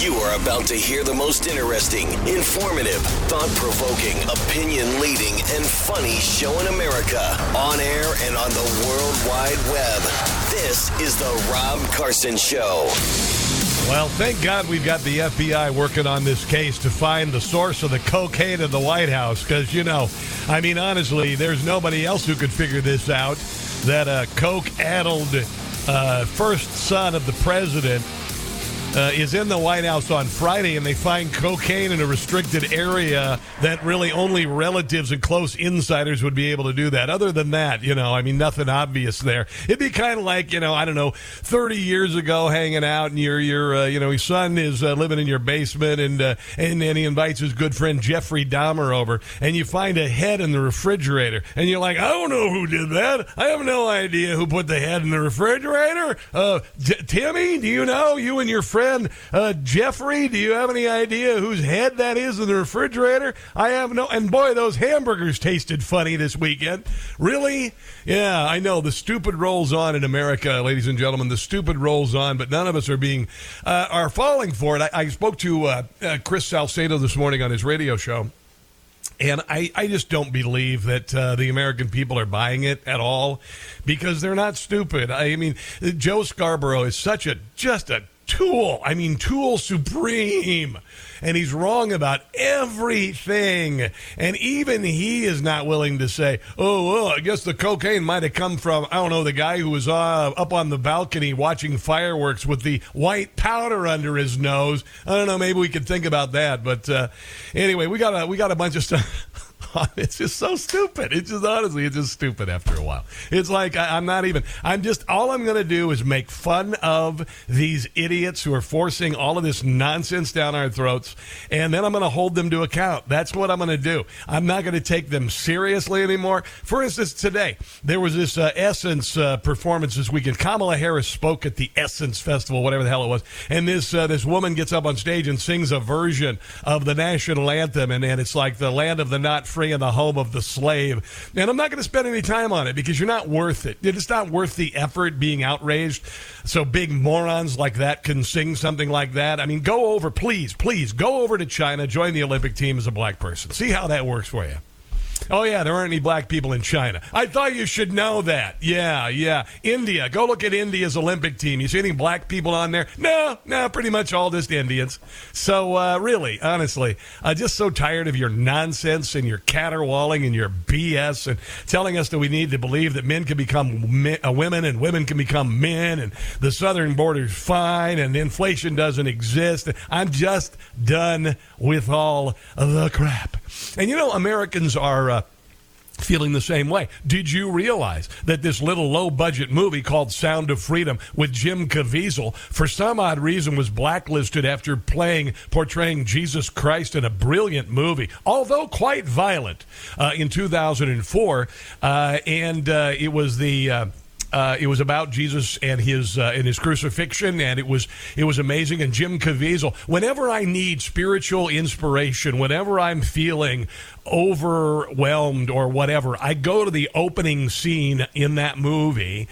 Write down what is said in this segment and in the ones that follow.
You are about to hear the most interesting, informative, thought-provoking, opinion-leading, and funny show in America, on air and on the World Wide Web. This is the Rob Carson Show. Well, thank God we've got the FBI working on this case to find the source of the cocaine in the White House. Because, you know, I mean, honestly, there's nobody else who could figure this out, that a coke-addled first son of the president is in the White House on Friday, and they find cocaine in a restricted area that really only relatives and close insiders would be able to do that. Other than that, you know, I mean, nothing obvious there. It'd be kind of like, you know, I don't know, 30 years ago hanging out, and your his son is living in your basement, and he invites his good friend Jeffrey Dahmer over, and you find a head in the refrigerator, and you're like, I don't know who did that. I have no idea who put the head in the refrigerator. Timmy, do you know? You and your friend Jeffrey, do you have any idea whose head that is in the refrigerator? I have no. And boy, those hamburgers tasted funny this weekend. Really? Yeah, I know. The stupid rolls on in America, ladies and gentlemen. The stupid rolls on, but none of us are falling for it. I spoke to Chris Salcedo this morning on his radio show. And I just don't believe that the American people are buying it at all, because they're not stupid. I mean, Joe Scarborough is just a tool. I mean, tool supreme. And he's wrong about everything. And even he is not willing to say, I guess the cocaine might have come from, I don't know, the guy who was up on the balcony watching fireworks with the white powder under his nose. I don't know, maybe we could think about that. But anyway, we got a bunch of stuff. It's just so stupid. It's just stupid after a while. It's like all I'm going to do is make fun of these idiots who are forcing all of this nonsense down our throats, and then I'm going to hold them to account. That's what I'm going to do. I'm not going to take them seriously anymore. For instance, today, there was this Essence performance this weekend. Kamala Harris spoke at the Essence Festival, whatever the hell it was, and this woman gets up on stage and sings a version of the national anthem, and it's like the land of the not free in the home of the slave. And I'm not going to spend any time on it, because you're not worth it. It's not worth the effort being outraged so big morons like that can sing something like that. I mean, go over, please go over to China, join the Olympic team as a black person. See how that works for you. Oh, yeah, there aren't any black people in China. I thought you should know that. Yeah. India. Go look at India's Olympic team. You see any black people on there? No, pretty much all just Indians. So, really, honestly, I'm just so tired of your nonsense and your caterwauling and your BS and telling us that we need to believe that men can become women and women can become men, and the southern border's fine and inflation doesn't exist. I'm just done with all the crap. And, you know, Americans are feeling the same way. Did you realize that this little low-budget movie called Sound of Freedom with Jim Caviezel, for some odd reason, was blacklisted after portraying Jesus Christ in a brilliant movie, although quite violent, in 2004, and it was the... it was about Jesus and his crucifixion, and it was amazing. And Jim Caviezel, whenever I need spiritual inspiration, whenever I'm feeling overwhelmed or whatever, I go to the opening scene in that movie,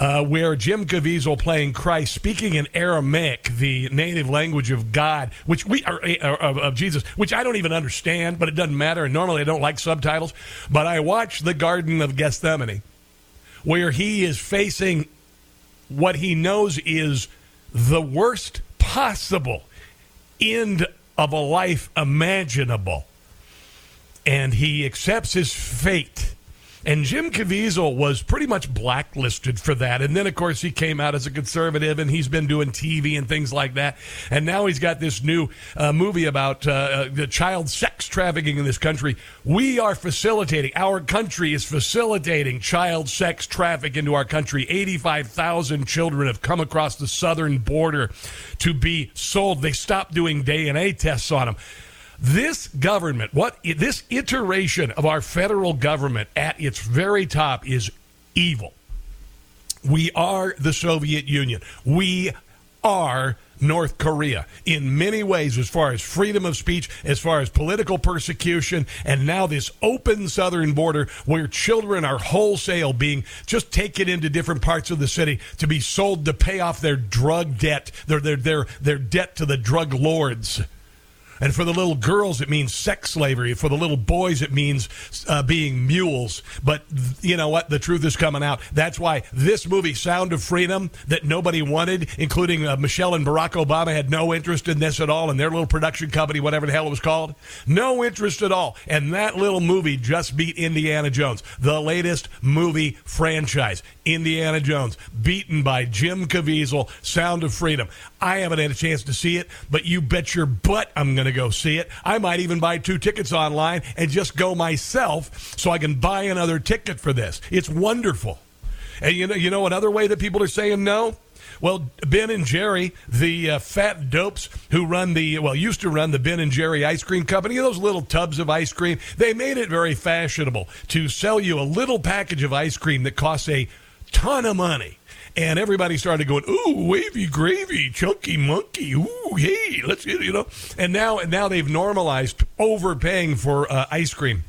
where Jim Caviezel, playing Christ, speaking in Aramaic, the native language of God, which we are of Jesus, which I don't even understand, but it doesn't matter. And normally I don't like subtitles, but I watched the Garden of Gethsemane, where he is facing what he knows is the worst possible end of a life imaginable. And he accepts his fate. And Jim Caviezel was pretty much blacklisted for that. And then, of course, he came out as a conservative, and he's been doing TV and things like that. And now he's got this new movie about the child sex trafficking in this country. We are facilitating, our country is facilitating child sex trafficking into our country. 85,000 children have come across the southern border to be sold. They stopped doing DNA tests on them. This government, this iteration of our federal government at its very top is evil. We are the Soviet Union. We are North Korea in many ways, as far as freedom of speech, as far as political persecution, and now this open southern border where children are wholesale being just taken into different parts of the city to be sold to pay off their drug debt, their debt to the drug lords. And for the little girls, it means sex slavery. For the little boys, it means being mules. But you know what? The truth is coming out. That's why this movie, Sound of Freedom, that nobody wanted, including Michelle and Barack Obama, had no interest in this at all, and their little production company, whatever the hell it was called. No interest at all. And that little movie just beat Indiana Jones, the latest movie franchise. Indiana Jones, beaten by Jim Caviezel, Sound of Freedom. I haven't had a chance to see it, but you bet your butt I'm going to go see it. I might even buy 2 tickets online and just go myself so I can buy another ticket for this. It's wonderful. And you know another way that people are saying no? Well, Ben and Jerry, the fat dopes who run used to run the Ben and Jerry ice cream company, those little tubs of ice cream, they made it very fashionable to sell you a little package of ice cream that costs a ton of money. And everybody started going, ooh, wavy gravy, chunky monkey, ooh, hey, let's get, you know. And now they've normalized overpaying for ice cream.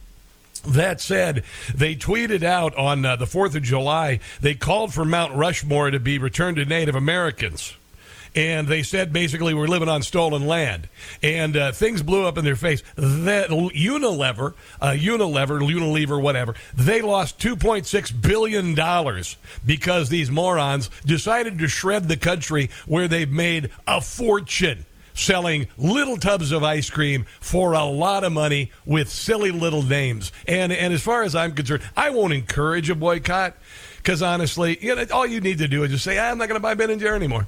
That said, they tweeted out on the 4th of July, they called for Mount Rushmore to be returned to Native Americans. And they said, basically, we're living on stolen land. And things blew up in their face. That Unilever, whatever, they lost $2.6 billion because these morons decided to shred the country where they've made a fortune selling little tubs of ice cream for a lot of money with silly little names. And as far as I'm concerned, I won't encourage a boycott because, honestly, you know, all you need to do is just say, I'm not going to buy Ben and Jerry anymore.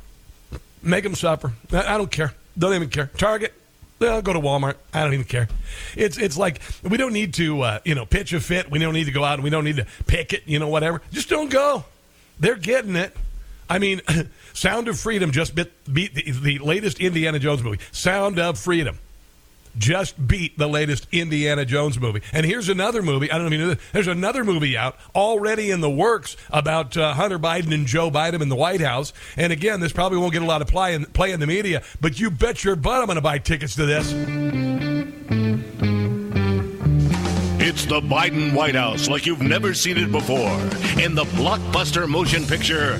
Make them suffer. I don't care. Don't even care. Target. They'll go to Walmart. I don't even care. It's like we don't need to pitch a fit. We don't need to go out. And we don't need to picket. Whatever. Just don't go. They're getting it. I mean, Sound of Freedom just beat the latest Indiana Jones movie. Sound of Freedom just beat the latest Indiana Jones movie. And here's another movie. I don't know if you know this. There's another movie out already in the works about Hunter Biden and Joe Biden in the White House. And again, this probably won't get a lot of play in the media, but you bet your butt I'm going to buy tickets to this. It's the Biden White House like you've never seen it before in the blockbuster motion picture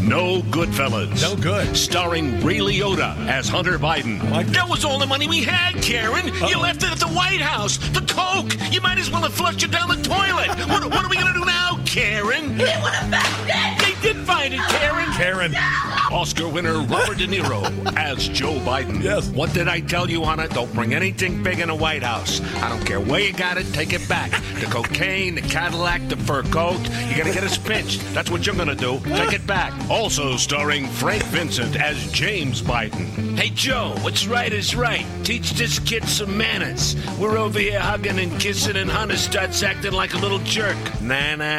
No Goodfellas. No good. Starring Ray Liotta as Hunter Biden. Like that was all the money we had, Karen. Uh-oh. You left it at the White House. The Coke. You might as well have flushed it down the toilet. What are we going to do now, Karen? They would have found it. They did find it, Karen. Karen. No. Oscar winner Robert De Niro as Joe Biden. Yes. What did I tell you, Hunter? Don't bring anything big in the White House. I don't care where you got it. Take it back. The cocaine, the Cadillac, the fur coat. You're going to get us pinched. That's what you're going to do. Take it back. Also starring Frank Vincent as James Biden. Hey, Joe, what's right is right. Teach this kid some manners. We're over here hugging and kissing, and Hunter starts acting like a little jerk. Nah.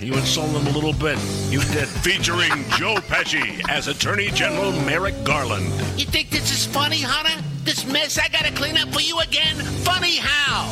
You insult him a little bit. You did. Featuring Joe Pesci as Attorney General Merrick Garland. You think this is funny, Hunter? This mess I gotta clean up for you again? Funny how?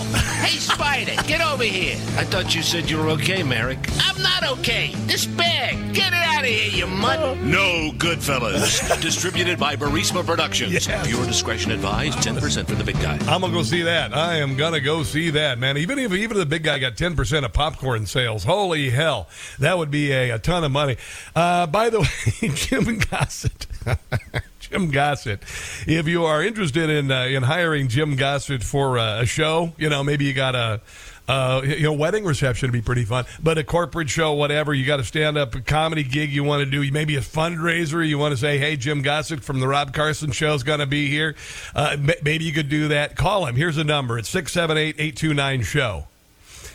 Hey, Spider, get over here. I thought you said you were okay, Merrick. I'm not okay. This bag. Get it out of here, you mutt. No Goodfellas. Distributed by Burisma Productions. Yes. Viewer discretion advised. 10% for the big guy. I'm gonna go see that. I am gonna go see that, man. Even if the big guy got 10% of popcorn sales. Holy hell. That would be a ton of money. By the way, Jim Gossett. Jim Gossett. If you are interested in hiring Jim Gossett for a show, you know, maybe you got a wedding reception would be pretty fun, but a corporate show, whatever, you got a stand-up comedy gig you want to do, maybe a fundraiser, you want to say, hey, Jim Gossett from the Rob Carson show is going to be here. Maybe you could do that. Call him. Here's a number. It's 678-829-SHOW.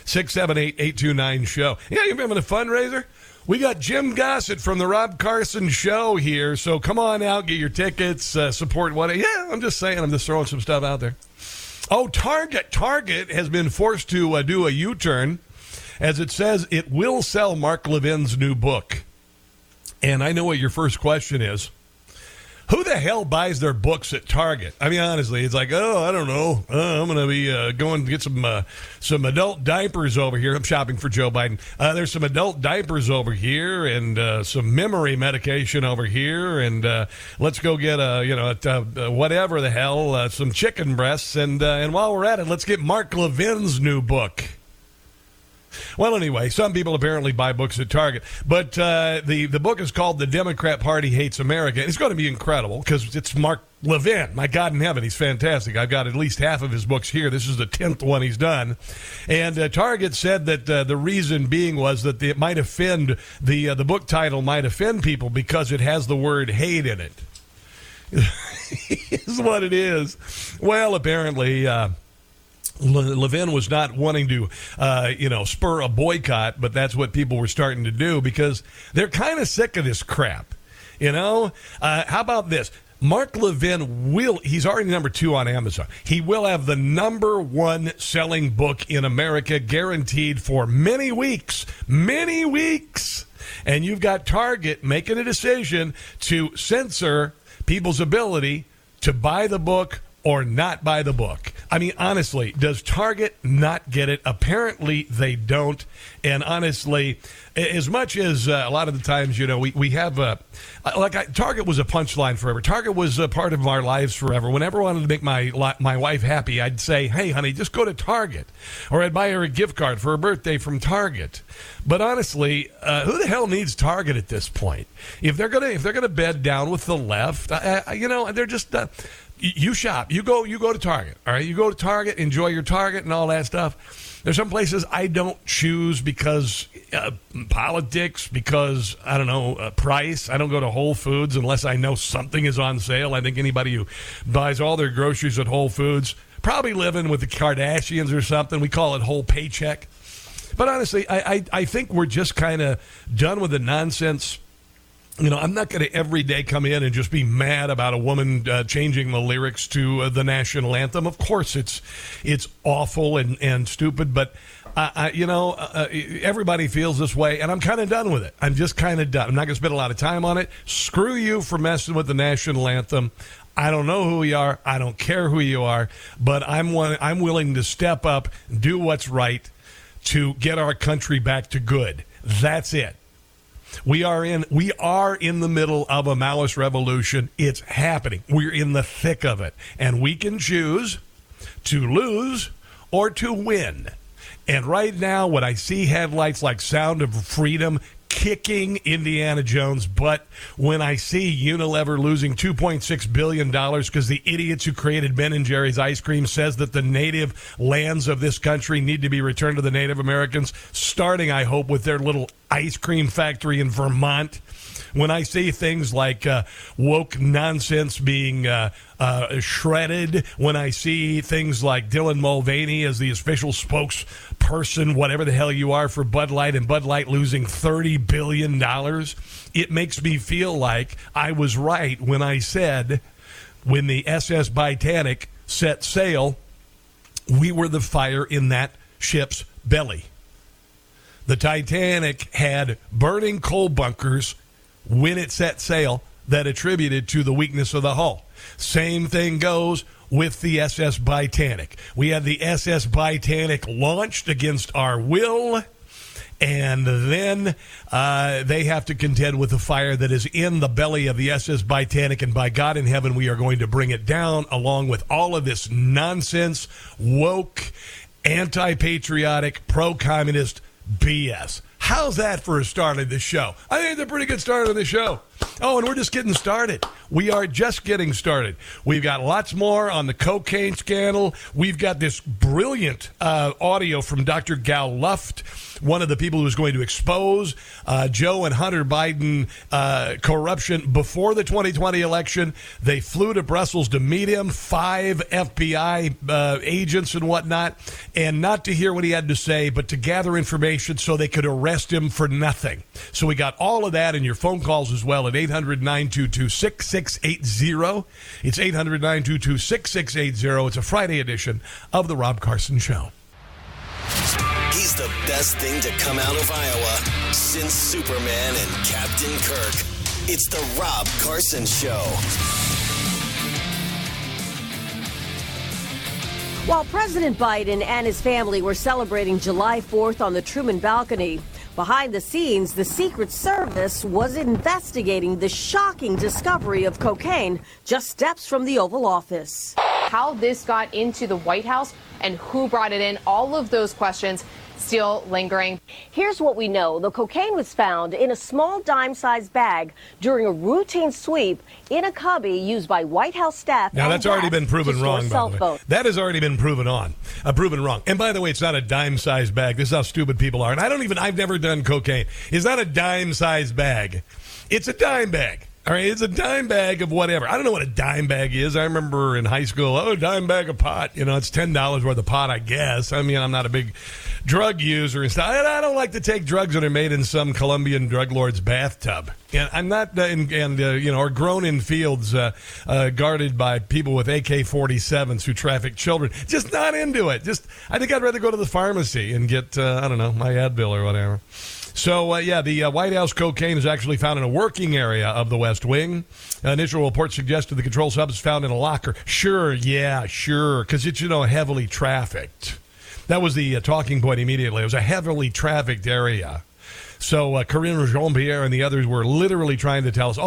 678-829-SHOW. Yeah, you're having a fundraiser? We got Jim Gossett from the Rob Carson show here, so come on out, get your tickets, support what? Yeah, I'm just saying. I'm just throwing some stuff out there. Oh, Target. Target has been forced to do a U-turn, as it says it will sell Mark Levin's new book. And I know what your first question is. Who the hell buys their books at Target? I mean, honestly, it's like, oh, I don't know. I'm going to be going to get some adult diapers over here. I'm shopping for Joe Biden. There's some adult diapers over here and some memory medication over here. And let's go get, whatever the hell, some chicken breasts. And while we're at it, let's get Mark Levin's new book. Well, anyway, some people apparently buy books at Target, but the book is called The Democrat Party Hates America. It's going to be incredible because it's Mark Levin. My God in heaven, he's fantastic. I've got at least half of his books here. This is the 10th one he's done. And Target said that the reason being was that it might offend, the book title might offend people because it has the word hate in it. Is what it is. Well, apparently... Levin was not wanting to, spur a boycott, but that's what people were starting to do because they're kind of sick of this crap, you know? How about this? Mark Levin he's already number 2 on Amazon. He will have the number 1 selling book in America guaranteed for many weeks. Many weeks. And you've got Target making a decision to censor people's ability to buy the book or not buy the book. I mean, honestly, does Target not get it? Apparently, they don't. And honestly, as much as a lot of the times, we have Target was a punchline forever. Target was a part of our lives forever. Whenever I wanted to make my wife happy, I'd say, hey, honey, just go to Target. Or I'd buy her a gift card for her birthday from Target. But honestly, who the hell needs Target at this point? If they're gonna bed down with the left, they're just... You shop. You go to Target, all right? You go to Target, enjoy your Target and all that stuff. There's some places I don't choose because politics, because, I don't know, price. I don't go to Whole Foods unless I know something is on sale. I think anybody who buys all their groceries at Whole Foods probably living with the Kardashians or something. We call it whole paycheck. But honestly, I think we're just kind of done with the nonsense. I'm not going to every day come in and just be mad about a woman changing the lyrics to the national anthem. Of course, it's awful and stupid, but everybody feels this way, and I'm kind of done with it. I'm just kind of done. I'm not going to spend a lot of time on it. Screw you for messing with the national anthem. I don't know who you are. I don't care who you are, but I'm willing to step up, do what's right to get our country back to good. That's it. We are in the middle of a malice revolution. It's happening. We're in the thick of it. And we can choose to lose or to win. And right now, when I see headlights like Sound of Freedom kicking Indiana Jones' butt, when I see Unilever losing $2.6 billion because the idiots who created Ben and Jerry's ice cream says that the native lands of this country need to be returned to the Native Americans, starting, I hope, with their little ice cream factory in Vermont. When I see things like woke nonsense being shredded, when I see things like Dylan Mulvaney as the official spokesperson, whatever the hell you are, for Bud Light, and Bud Light losing $30 billion, it makes me feel like I was right when I said when the SS Titanic set sail, we were the fire in that ship's belly. The Titanic had burning coal bunkers when it set sail that attributed to the weakness of the hull. Same thing goes with the SS Titanic. We had the SS Titanic launched against our will, and then they have to contend with the fire that is in the belly of the SS Titanic, and by God in heaven, we are going to bring it down along with all of this nonsense, woke, anti-patriotic, pro-communist BS. How's that for a start of this show? I think it's a pretty good start of the show. Oh, and we're just getting started. We are just getting started. We've got lots more on the cocaine scandal. We've got this brilliant audio from Dr. Gal Luft, one of the people who's going to expose Joe and Hunter Biden corruption before the 2020 election. They flew to Brussels to meet him, 5 FBI agents and whatnot, and not to hear what he had to say, but to gather information so they could arrest him for nothing. So we got all of that in your phone calls as well at 800-922-6680. It's 800-922-6680. It's a Friday edition of The Rob Carson Show. He's the best thing to come out of Iowa since Superman and Captain Kirk. It's The Rob Carson Show. While President Biden and his family were celebrating July 4th on the Truman balcony, behind the scenes, the Secret Service was investigating the shocking discovery of cocaine just steps from the Oval Office. How this got into the White House and who brought it in, all of those questions still lingering. Here's what we know. The cocaine was found in a small dime-sized bag during a routine sweep in a cubby used by White House staff. Now, that's already been proven wrong, by the way. That has already been proven wrong. And by the way, it's not a dime-sized bag. This is how stupid people are. And I've never done cocaine. It's not a dime-sized bag. It's a dime bag. All right, it's a dime bag of whatever. I don't know what a dime bag is. I remember in high school, a dime bag of pot. You know, it's $10 worth of pot, I guess. I mean, I'm not a big drug user and stuff. And I don't like to take drugs that are made in some Colombian drug lord's bathtub. And I'm not, or grown in fields guarded by people with AK-47s who traffic children. Just not into it. I think I'd rather go to the pharmacy and get, my Advil or whatever. So, the White House cocaine is actually found in a working area of the West Wing. Initial reports suggested the control substance found in a locker. Sure, because it's, heavily trafficked. That was the talking point immediately. It was a heavily trafficked area. So Corinne Jean-Pierre and the others were literally trying to tell us,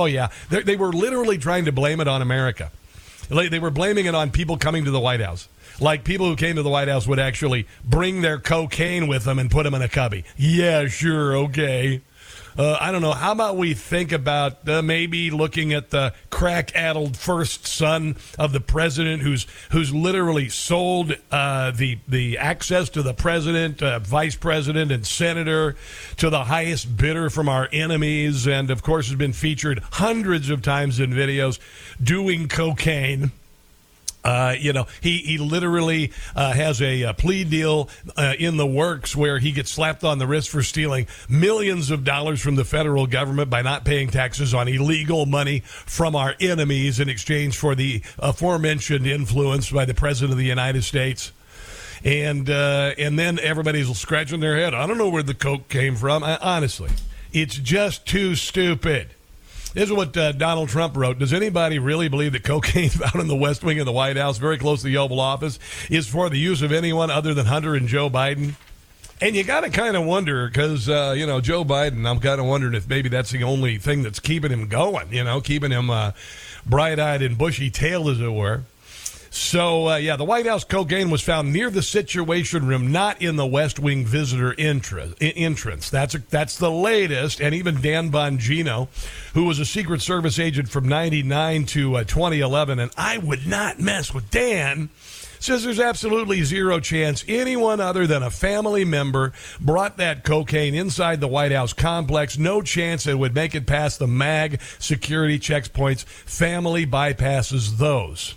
they were literally trying to blame it on America. They were blaming it on people coming to the White House. Like people who came to the White House would actually bring their cocaine with them and put them in a cubby. Yeah, sure, okay. I don't know. How about we think about maybe looking at the crack-addled first son of the president who's literally sold the access to the president, vice president, and senator to the highest bidder from our enemies and, of course, has been featured hundreds of times in videos doing cocaine. He literally has a plea deal in the works where he gets slapped on the wrist for stealing millions of dollars from the federal government by not paying taxes on illegal money from our enemies in exchange for the aforementioned influence by the president of the United States. And then everybody's scratching their head. I don't know where the coke came from. Honestly, it's just too stupid. This is what Donald Trump wrote. Does anybody really believe that cocaine found in the West Wing of the White House, very close to the Oval Office, is for the use of anyone other than Hunter and Joe Biden? And you got to kind of wonder because, Joe Biden, I'm kind of wondering if maybe that's the only thing that's keeping him going, keeping him bright-eyed and bushy-tailed, as it were. So, the White House cocaine was found near the Situation Room, not in the West Wing visitor entrance. That's the latest. And even Dan Bongino, who was a Secret Service agent from 1999 to 2011, and I would not mess with Dan, says there's absolutely zero chance anyone other than a family member brought that cocaine inside the White House complex. No chance it would make it past the MAG security checkpoints. Family bypasses those.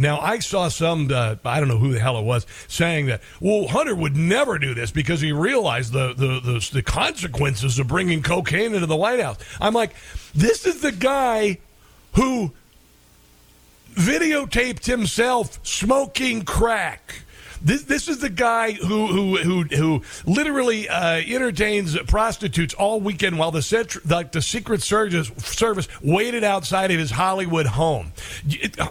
Now, I saw some, I don't know who the hell it was, saying that, Hunter would never do this because he realized the consequences of bringing cocaine into the White House. I'm like, this is the guy who videotaped himself smoking crack. This is the guy who literally entertains prostitutes all weekend while the Secret Service waited outside of his Hollywood home.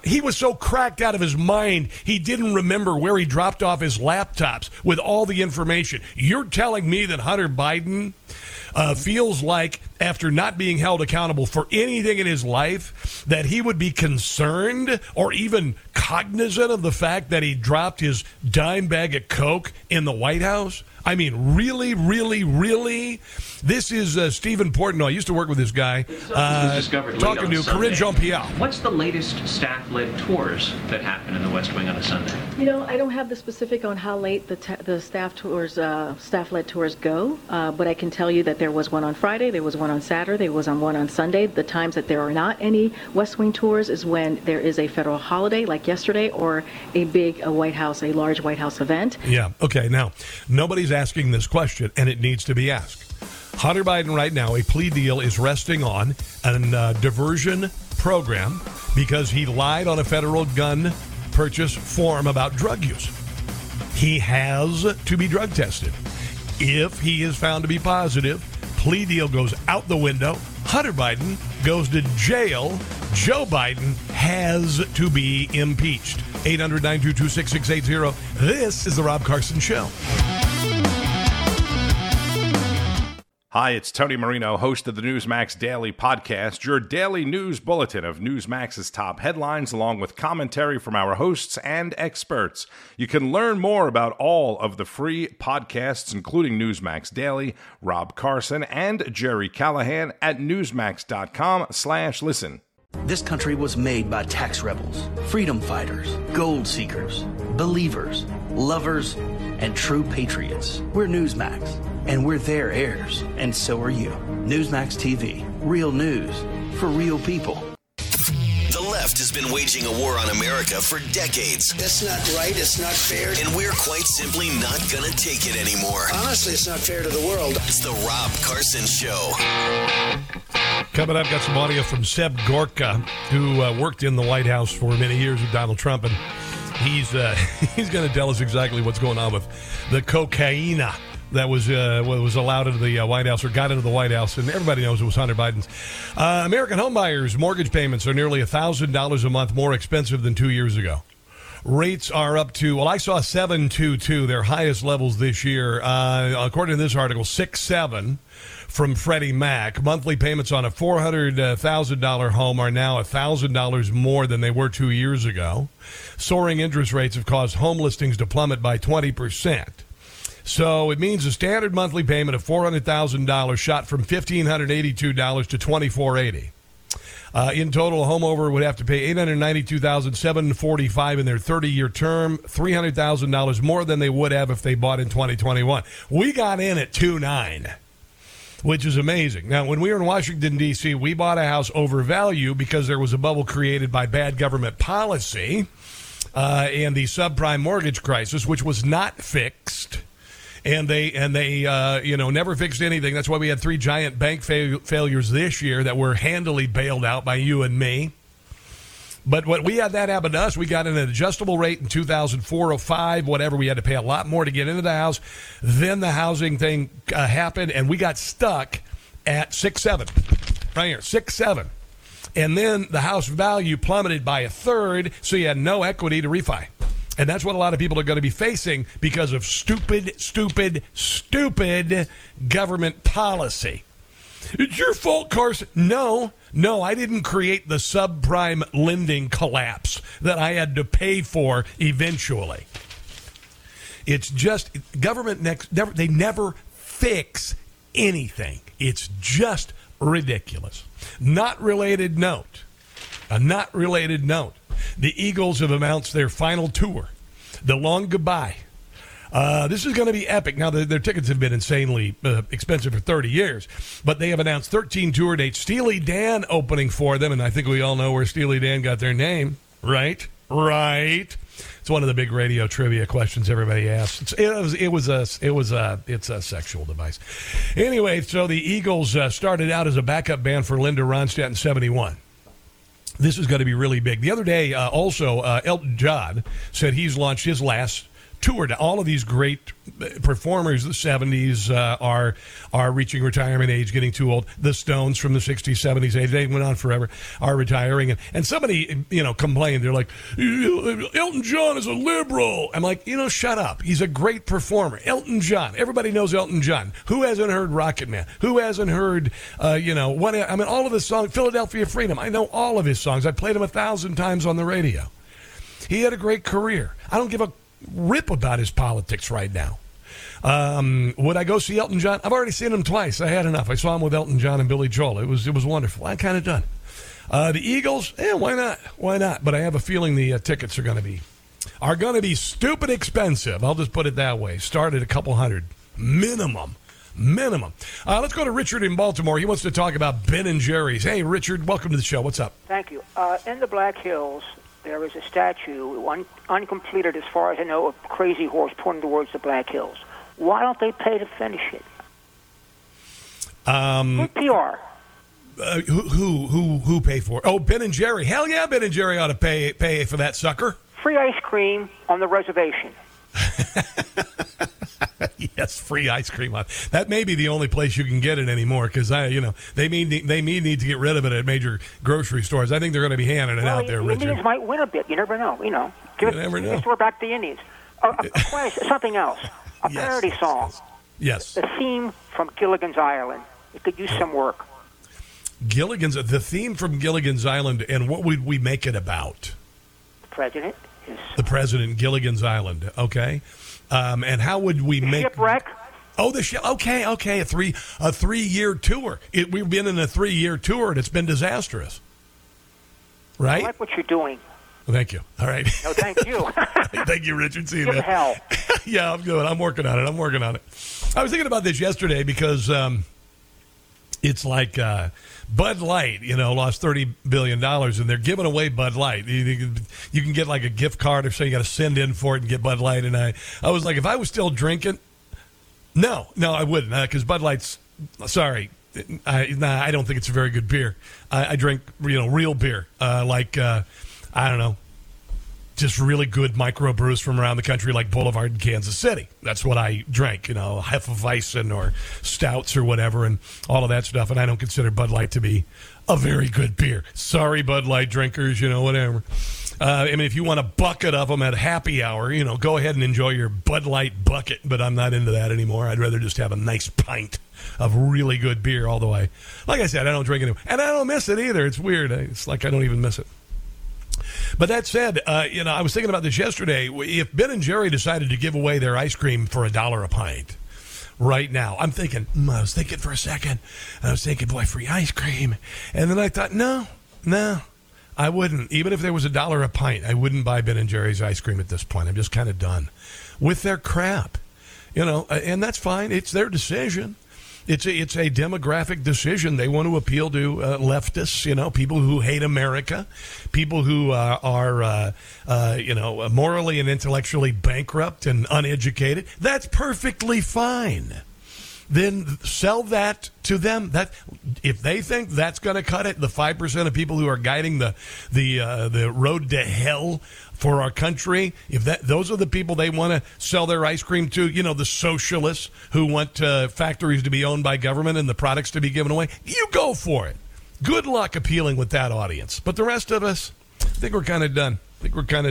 He was so cracked out of his mind, he didn't remember where he dropped off his laptops with all the information. You're telling me that Hunter Biden feels like after not being held accountable for anything in his life, that he would be concerned or even cognizant of the fact that he dropped his dime bag of Coke in the White House? I mean, really, really, really? This is Stephen Portnoy. I used to work with this guy. Talking to Corinne Jean-Pierre. What's the latest staff-led tours that happened in the West Wing on a Sunday? You know, I don't have the specific on how late the staff-led tours go, but I can tell you that there was one on Friday, there was one on Saturday, there was one on Sunday. The times that there are not any West Wing tours is when there is a federal holiday like yesterday or a large White House event. Yeah, okay. Now, nobody's asking this question, and it needs to be asked. Hunter Biden right now, a plea deal is resting on a diversion program because he lied on a federal gun purchase form about drug use. He has to be drug tested. If he is found to be positive, plea deal goes out the window. Hunter Biden goes to jail. Joe Biden has to be impeached. 800-922-6680. This is the Rob Carson Show. Hi, it's Tony Marino, host of the Newsmax Daily Podcast, your daily news bulletin of Newsmax's top headlines, along with commentary from our hosts and experts. You can learn more about all of the free podcasts, including Newsmax Daily, Rob Carson, and Jerry Callahan at newsmax.com/listen. This country was made by tax rebels, freedom fighters, gold seekers, believers, lovers, and true patriots. We're Newsmax, and we're their heirs, and so are you. Newsmax TV, real news for real people. The left has been waging a war on America for decades. That's not right, it's not fair. And we're quite simply not gonna take it anymore. Honestly, it's not fair to the world. It's the Rob Carson Show. Coming up, got some audio from Seb Gorka, who worked in the White House for many years with Donald Trump, and he's going to tell us exactly what's going on with the cocaine that was allowed into the White House or got into the White House, and everybody knows it was Hunter Biden's. American homebuyers' mortgage payments are nearly $1,000 a month more expensive than 2 years ago. Rates are up to, well, I saw 7.22, their highest levels this year. According to this article, 6.7 from Freddie Mac. Monthly payments on a $400,000 home are now $1,000 more than they were 2 years ago. Soaring interest rates have caused home listings to plummet by 20%. So it means a standard monthly payment of $400,000 shot from $1,582 to $2,480. In total, a homeowner would have to pay $892,745 in their 30-year term, $300,000 more than they would have if they bought in 2021. We got in at 2.9, which is amazing. Now, when we were in Washington, D.C., we bought a house over value because there was a bubble created by bad government policy and the subprime mortgage crisis, which was not fixed. And they never fixed anything. That's why we had three giant bank failures this year that were handily bailed out by you and me. But what we had that happen to us, we got an adjustable rate in 2004 or 5, whatever. We had to pay a lot more to get into the house. Then the housing thing happened, and we got stuck at 6.7. Right here, 6.7. And then the house value plummeted by a third, so you had no equity to refi. And that's what a lot of people are going to be facing because of stupid government policy. It's your fault, Carson. No, I didn't create the subprime lending collapse that I had to pay for eventually. It's just government they never fix anything. It's just ridiculous. A not related note. The Eagles have announced their final tour, the long goodbye. This is going to be epic. Now, their tickets have been insanely expensive for 30 years, but they have announced 13 tour dates. Steely Dan opening for them, and I think we all know where Steely Dan got their name, right? It's one of the big radio trivia questions everybody asks. It's a sexual device. Anyway, so the Eagles started out as a backup band for Linda Ronstadt in 1971. This is going to be really big. The other day, Elton John said he's launched his last toured. All of these great performers of the 70s are reaching retirement age, getting too old. The Stones from the 60s, 70s, 80s, they went on forever, are retiring. And somebody, complained. They're like, Elton John is a liberal. I'm like, shut up. He's a great performer. Elton John. Everybody knows Elton John. Who hasn't heard Rocket Man? Who hasn't heard, all of his songs, Philadelphia Freedom. I know all of his songs. I played them 1,000 times on the radio. He had a great career. I don't give a rip about his politics right now. Would I go see Elton John? I've already seen him twice. I had enough. I saw him with Elton John and Billy Joel. It was wonderful. I'm kind of done. The Eagles? Yeah, why not? Why not? But I have a feeling the tickets are going to be stupid expensive. I'll just put it that way. Start at a couple hundred minimum. Let's go to Richard in Baltimore. He wants to talk about Ben and Jerry's. Hey, Richard, welcome to the show. What's up? Thank you. In the Black Hills, there is a statue, uncompleted as far as I know, of Crazy Horse pointing towards the Black Hills. Why don't they pay to finish it? Good PR. Who pay for it? Oh, Ben and Jerry. Hell yeah, Ben and Jerry ought to pay for that sucker. Free ice cream on the reservation. Yes, free ice cream. That may be the only place you can get it anymore because they may need to get rid of it at major grocery stores. I think they're going to be handing it out there. The Indians might win a bit. You never know. Give it back to the Indians. Something else. A parody song. Yes. The theme from Gilligan's Island. It could use some work. The theme from Gilligan's Island, and what would we make it about? The president. The president, Gilligan's Island. Okay. And how would we make shipwreck? Oh, the ship. Okay. A three-year tour. We've been in a 3-year tour, and it's been disastrous. Right. I like what you're doing. Well, thank you. All right. No, thank you. Thank you, Richard. See you, man. Hell. Yeah, I'm good. I'm working on it. I was thinking about this yesterday because it's like Bud Light, lost $30 billion, and they're giving away Bud Light. You can get like a gift card or so. You got to send in for it and get Bud Light. And I was like, if I was still drinking, no, I wouldn't, because Bud Light's, sorry, I don't think it's a very good beer. I drink, real beer, I don't know, just really good microbrews from around the country, like Boulevard in Kansas City. That's what I drank, Hefeweizen or stouts or whatever and all of that stuff. And I don't consider Bud Light to be a very good beer. Sorry, Bud Light drinkers, whatever. If you want a bucket of them at happy hour, go ahead and enjoy your Bud Light bucket. But I'm not into that anymore. I'd rather just have a nice pint of really good beer, although like I said, I don't drink anymore. And I don't miss it either. It's weird. It's like I don't even miss it. But that said, I was thinking about this yesterday. If Ben and Jerry decided to give away their ice cream for $1 a pint right now, I'm thinking, for a second, boy, free ice cream. And then I thought, no, I wouldn't. Even if there was $1 a pint, I wouldn't buy Ben and Jerry's ice cream at this point. I'm just kind of done with their crap, and that's fine. It's their decision. It's a demographic decision. They want to appeal to leftists, people who hate America, people who are morally and intellectually bankrupt and uneducated. That's perfectly fine. Then sell that to them. That if they think that's going to cut it, the 5% of people who are guiding the road to hell for our country, if those are the people they want to sell their ice cream to, the socialists who want factories to be owned by government and the products to be given away, you go for it. Good luck appealing with that audience. But the rest of us, I think we're kind of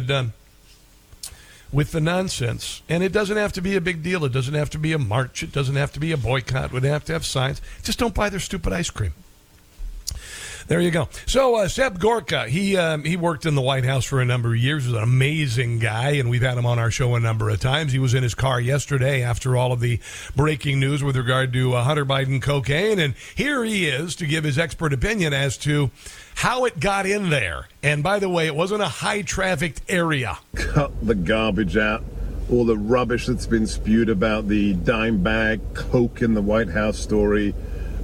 done. With the nonsense. And it doesn't have to be a big deal. It doesn't have to be a march. It doesn't have to be a boycott. It wouldn't have to have signs. Just don't buy their stupid ice cream. There you go. So Seb Gorka, he worked in the White House for a number of years. He was an amazing guy, and we've had him on our show a number of times. He was in his car yesterday after all of the breaking news with regard to Hunter Biden cocaine, and here he is to give his expert opinion as to how it got in there. And by the way, it wasn't a high-trafficked area. Cut the garbage out, all the rubbish that's been spewed about the dime bag, coke in the White House story.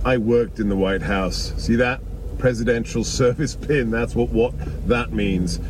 I worked in the White House. See that? Presidential service pin. That's what that means.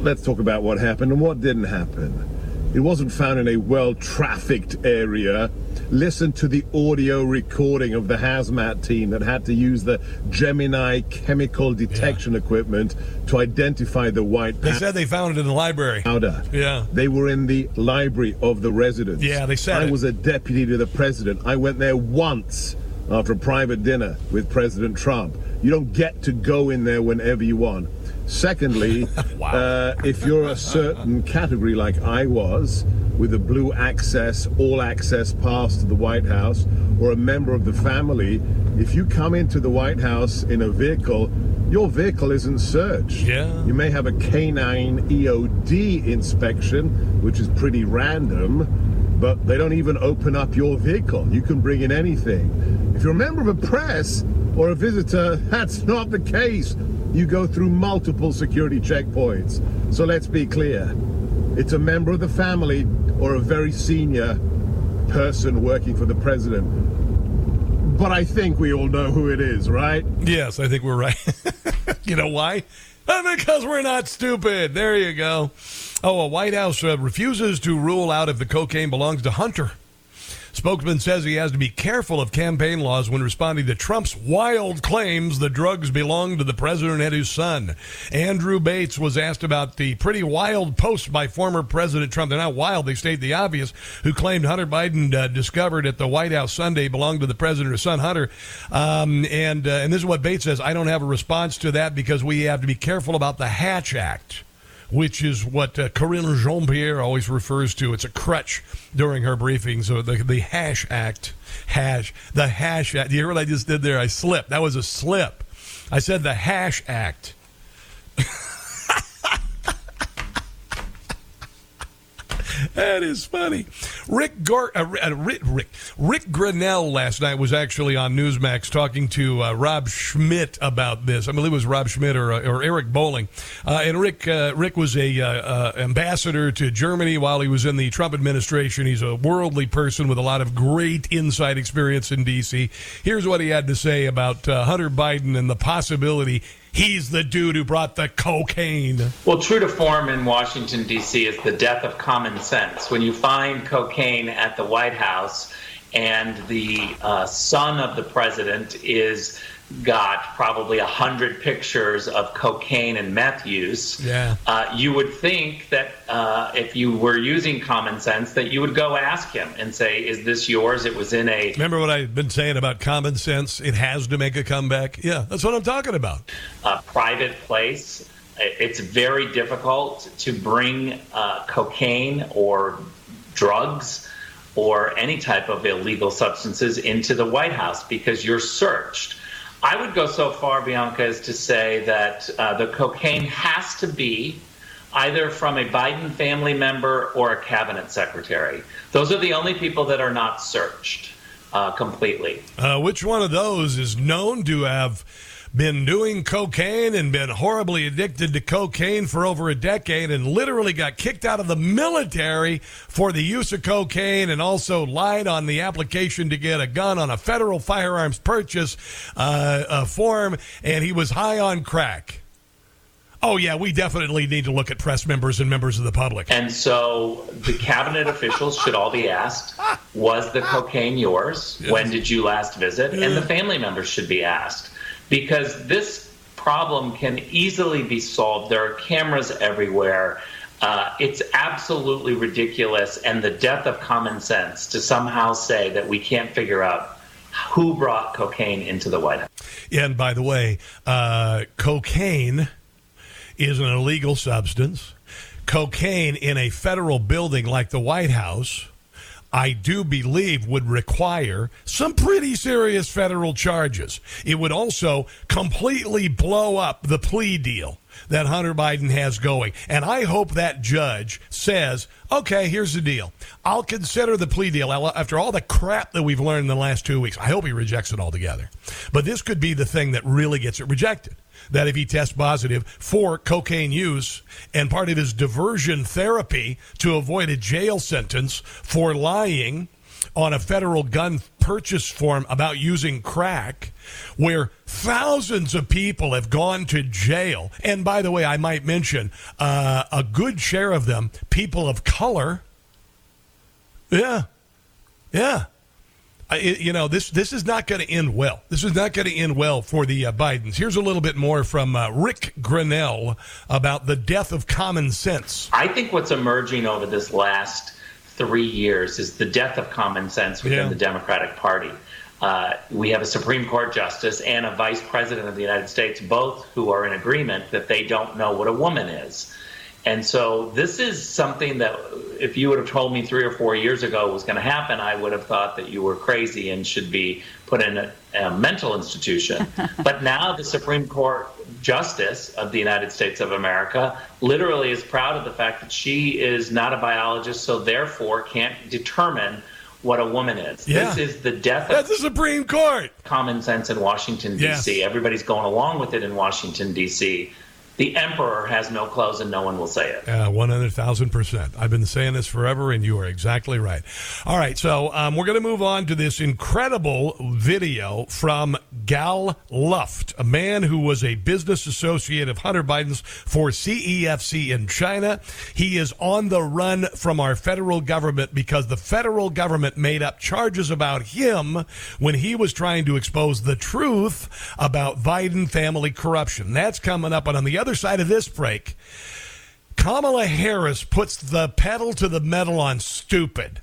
Let's talk about what happened and what didn't happen. It wasn't found in a well-trafficked area. Listen to the audio recording of the hazmat team that had to use the Gemini chemical detection equipment to identify the white powder. They said they found it in the library. Yeah. They were in the library of the residence. Yeah, they said I was a deputy to the president. I went there once after a private dinner with President Trump. You don't get to go in there whenever you want. Secondly, if you're a certain category like I was, with a blue access, all access pass to the White House, or a member of the family, if you come into the White House in a vehicle, your vehicle isn't searched. Yeah. You may have a canine EOD inspection, which is pretty random, but they don't even open up your vehicle. You can bring in anything. If you're a member of the press or a visitor, that's not the case. You go through multiple security checkpoints. So let's be clear. It's a member of the family or a very senior person working for the president. But I think we all know who it is, right? Yes, I think we're right. You know why? Because we're not stupid. There you go. Oh, a White House refuses to rule out if the cocaine belongs to Hunter. Spokesman says he has to be careful of campaign laws when responding to Trump's wild claims the drugs belong to the president and his son. Andrew Bates was asked about the pretty wild post by former President Trump. They're not wild. They state the obvious. Who claimed Hunter Biden discovered at the White House Sunday belonged to the president or son, Hunter. And this is what Bates says. I don't have a response to that because we have to be careful about the Hatch Act, which is what Corinne Jean-Pierre always refers to. It's a crutch during her briefings. So the Hash Act, the Hash Act. Do you hear what I just did there? I slipped. That was a slip. I said the Hash Act. That is funny. Rick Grenell last night was actually on Newsmax talking to Rob Schmidt about this. I believe it was Rob Schmidt or Eric Bolling. And Rick was a ambassador to Germany while he was in the Trump administration. He's a worldly person with a lot of great inside experience in D.C. Here's what he had to say about Hunter Biden and the possibility he's the dude who brought the cocaine. Well, true to form in Washington, D.C. is the death of common sense. When you find cocaine at the White House and the son of the president is got probably 100 pictures of cocaine and meth use, you would think that if you were using common sense that you would go ask him and say, is this yours? It was in a... Remember what I've been saying about common sense? It has to make a comeback. Yeah, that's what I'm talking about. A private place. It's very difficult to bring cocaine or drugs or any type of illegal substances into the White House because you're searched. I would go so far, Bianca, as to say that the cocaine has to be either from a Biden family member or a cabinet secretary. Those are the only people that are not searched completely. Which one of those is known to have been doing cocaine and been horribly addicted to cocaine for over a decade and literally got kicked out of the military for the use of cocaine and also lied on the application to get a gun on a federal firearms purchase form, and he was high on crack? Oh, yeah, we definitely need to look at press members and members of the public. And so the cabinet officials should all be asked, was the cocaine yours? Yes. When did you last visit? Yeah. And the family members should be asked, because this problem can easily be solved. There are cameras everywhere. It's absolutely ridiculous and the death of common sense to somehow say that we can't figure out who brought cocaine into the White House. Yeah, and by the way, cocaine is an illegal substance. Cocaine in a federal building like the White House, I do believe, would require some pretty serious federal charges. It would also completely blow up the plea deal that Hunter Biden has going. And I hope that judge says, okay, here's the deal. I'll consider the plea deal after all the crap that we've learned in the last 2 weeks. I hope he rejects it altogether. But this could be the thing that really gets it rejected, that if he tests positive for cocaine use and part of his diversion therapy to avoid a jail sentence for lying on a federal gun purchase form about using crack, where thousands of people have gone to jail. And by the way, I might mention a good share of them, people of color Yeah. This is not going to end well. This is not going to end well for the Bidens. Here's a little bit more from Rick Grenell about the death of common sense. I think what's emerging over this last 3 years is the death of common sense within the Democratic Party. We have a Supreme Court justice and a vice president of the United States, both who are in agreement that they don't know what a woman is. And so this is something that if you would have told me 3 or 4 years ago was going to happen, I would have thought that you were crazy and should be put in a mental institution. But now the Supreme Court Justice of the United States of America literally is proud of the fact that she is not a biologist, so therefore can't determine what a woman is. Yeah. This is the death of the Supreme Court. Common sense in Washington, D.C. Yes. Everybody's going along with it in Washington, D.C. The emperor has no clothes and no one will say it. 100,000%. I've been saying this forever, and you are exactly right. All right, so we're going to move on to this incredible video from Gal Luft, a man who was a business associate of Hunter Biden's for CEFC in China. He is on the run from our federal government because the federal government made up charges about him when he was trying to expose the truth about Biden family corruption. That's coming up. And on the other side of this break, Kamala Harris puts the pedal to the metal on stupid.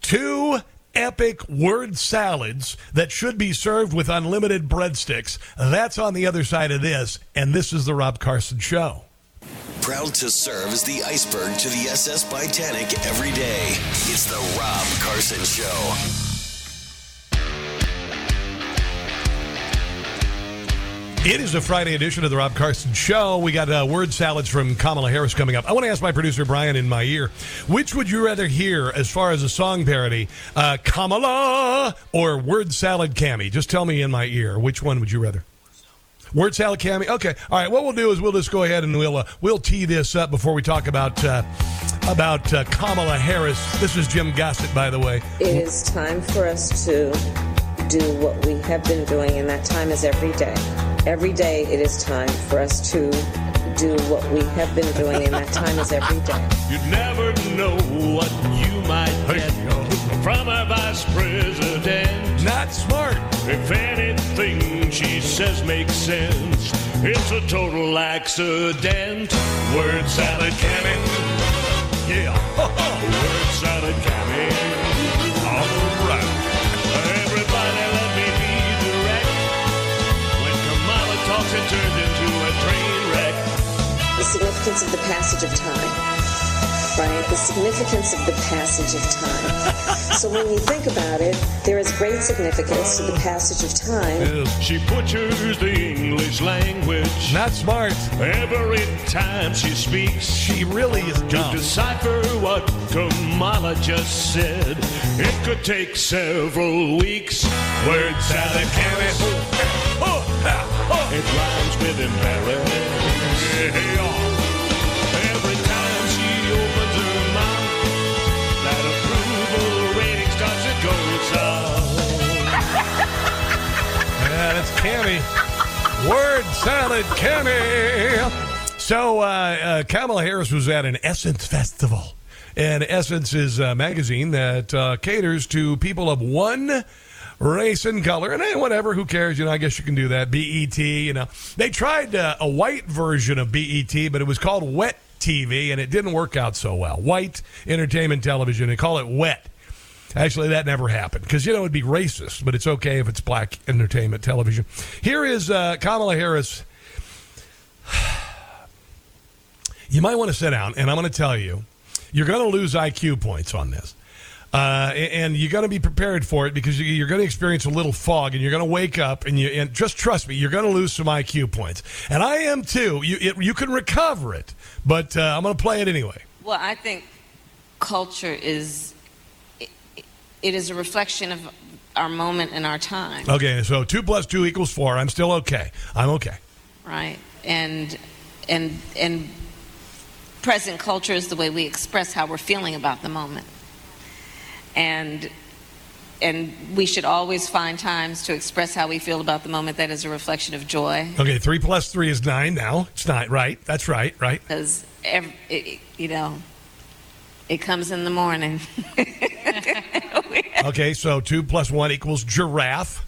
Two epic word salads that should be served with unlimited breadsticks. That's on the other side of this, and this is the Rob Carson Show. Proud to serve as the iceberg to the SS Titanic every day. It's the Rob Carson Show. It is a Friday edition of the Rob Carson Show. We got word salads from Kamala Harris coming up. I want to ask my producer, Brian, in my ear, which would you rather hear as far as a song parody, Kamala or Word Salad Cammy? Just tell me in my ear, which one would you rather? Word Salad Cammy? Okay. All right, what we'll do is we'll just go ahead and we'll tee this up before we talk about Kamala Harris. This is Jim Gossett, by the way. It is time for us to do what we have been doing, and that time is every day. Every day it is time for us to do what we have been doing, and that time is every day. You'd never know what you might get from our vice president. Not smart. If anything she says makes sense, it's a total accident. Word salad cannon. Yeah. Word salad cannon. All right. It turned into a train wreck. The significance of the passage of time, right? The significance of the passage of time. So when you think about it, there is great significance to the passage of time. She butchers the English language. Not smart. Every time she speaks, she really is dumb. To decipher what Kamala just said, it could take several weeks. Words out of chemistry. It rhymes with embarrass. Yeah. Every time she opens her mouth, that approval rating starts to go south. Yeah, that's Cammy. Word salad Cammy. So Kamala Harris was at an Essence festival. And Essence is a magazine that caters to people of one race and color, and hey, whatever, who cares? I guess you can do that. BET, They tried a white version of BET, but it was called Wet TV, and it didn't work out so well. White Entertainment Television, they call it Wet. Actually, that never happened because, it would be racist, but it's okay if it's Black Entertainment Television. Here is Kamala Harris. You might want to sit down, and I'm going to tell you, you're going to lose IQ points on this. And you got to be prepared for it because you're going to experience a little fog, and you're going to wake up, and just trust me, you're going to lose some IQ points, and I am too. You can recover it, but I'm going to play it anyway. Well, I think culture is it is a reflection of our moment and our time. Okay, so 2 + 2 = 4. I'm still okay. I'm okay. Right, and present culture is the way we express how we're feeling about the moment. And we should always find times to express how we feel about the moment that is a reflection of joy. Okay, 3 + 3 = 9 now. It's not right. That's right. Because, It comes in the morning. Okay, so 2 + 1 = giraffe.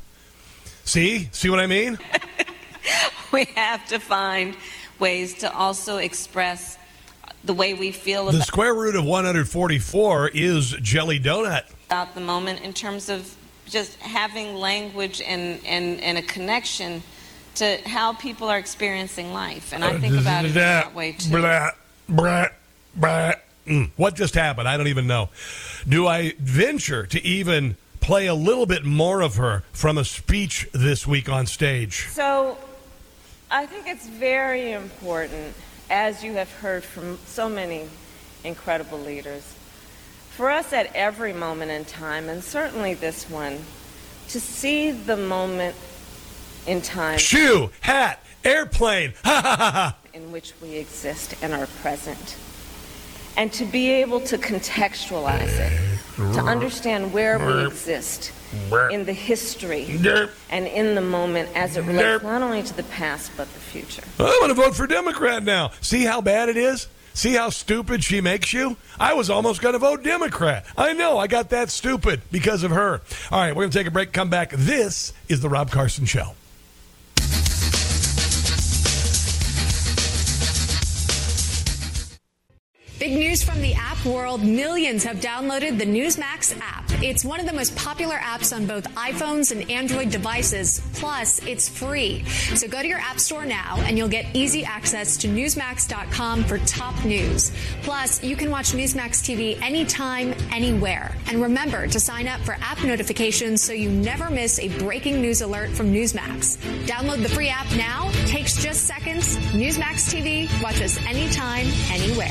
See what I mean? We have to find ways to also express the way we feel about the square root of 144 is jelly donut. About the moment in terms of just having language and a connection to how people are experiencing life. And I think about it that way too. What just happened? I don't even know. Do I venture to even play a little bit more of her from a speech this week on stage? So I think it's very important, as you have heard from so many incredible leaders, for us at every moment in time, and certainly this one, to see the moment in time. Shoe, hat, airplane, ha ha ha ha. In which we exist and are present. And to be able to contextualize it, to understand where we exist in the history and in the moment as it relates not only to the past but the future. I'm going to vote for Democrat now. See how bad it is? See how stupid she makes you? I was almost going to vote Democrat. I know, I got that stupid because of her. All right, we're going to take a break, come back. This is The Rob Carson Show. Big news from the app world. Millions have downloaded the Newsmax app. It's one of the most popular apps on both iPhones and Android devices. Plus, it's free. So go to your app store now and you'll get easy access to Newsmax.com for top news. Plus, you can watch Newsmax TV anytime, anywhere. And remember to sign up for app notifications so you never miss a breaking news alert from Newsmax. Download the free app now. Takes just seconds. Newsmax TV. Watch us anytime, anywhere.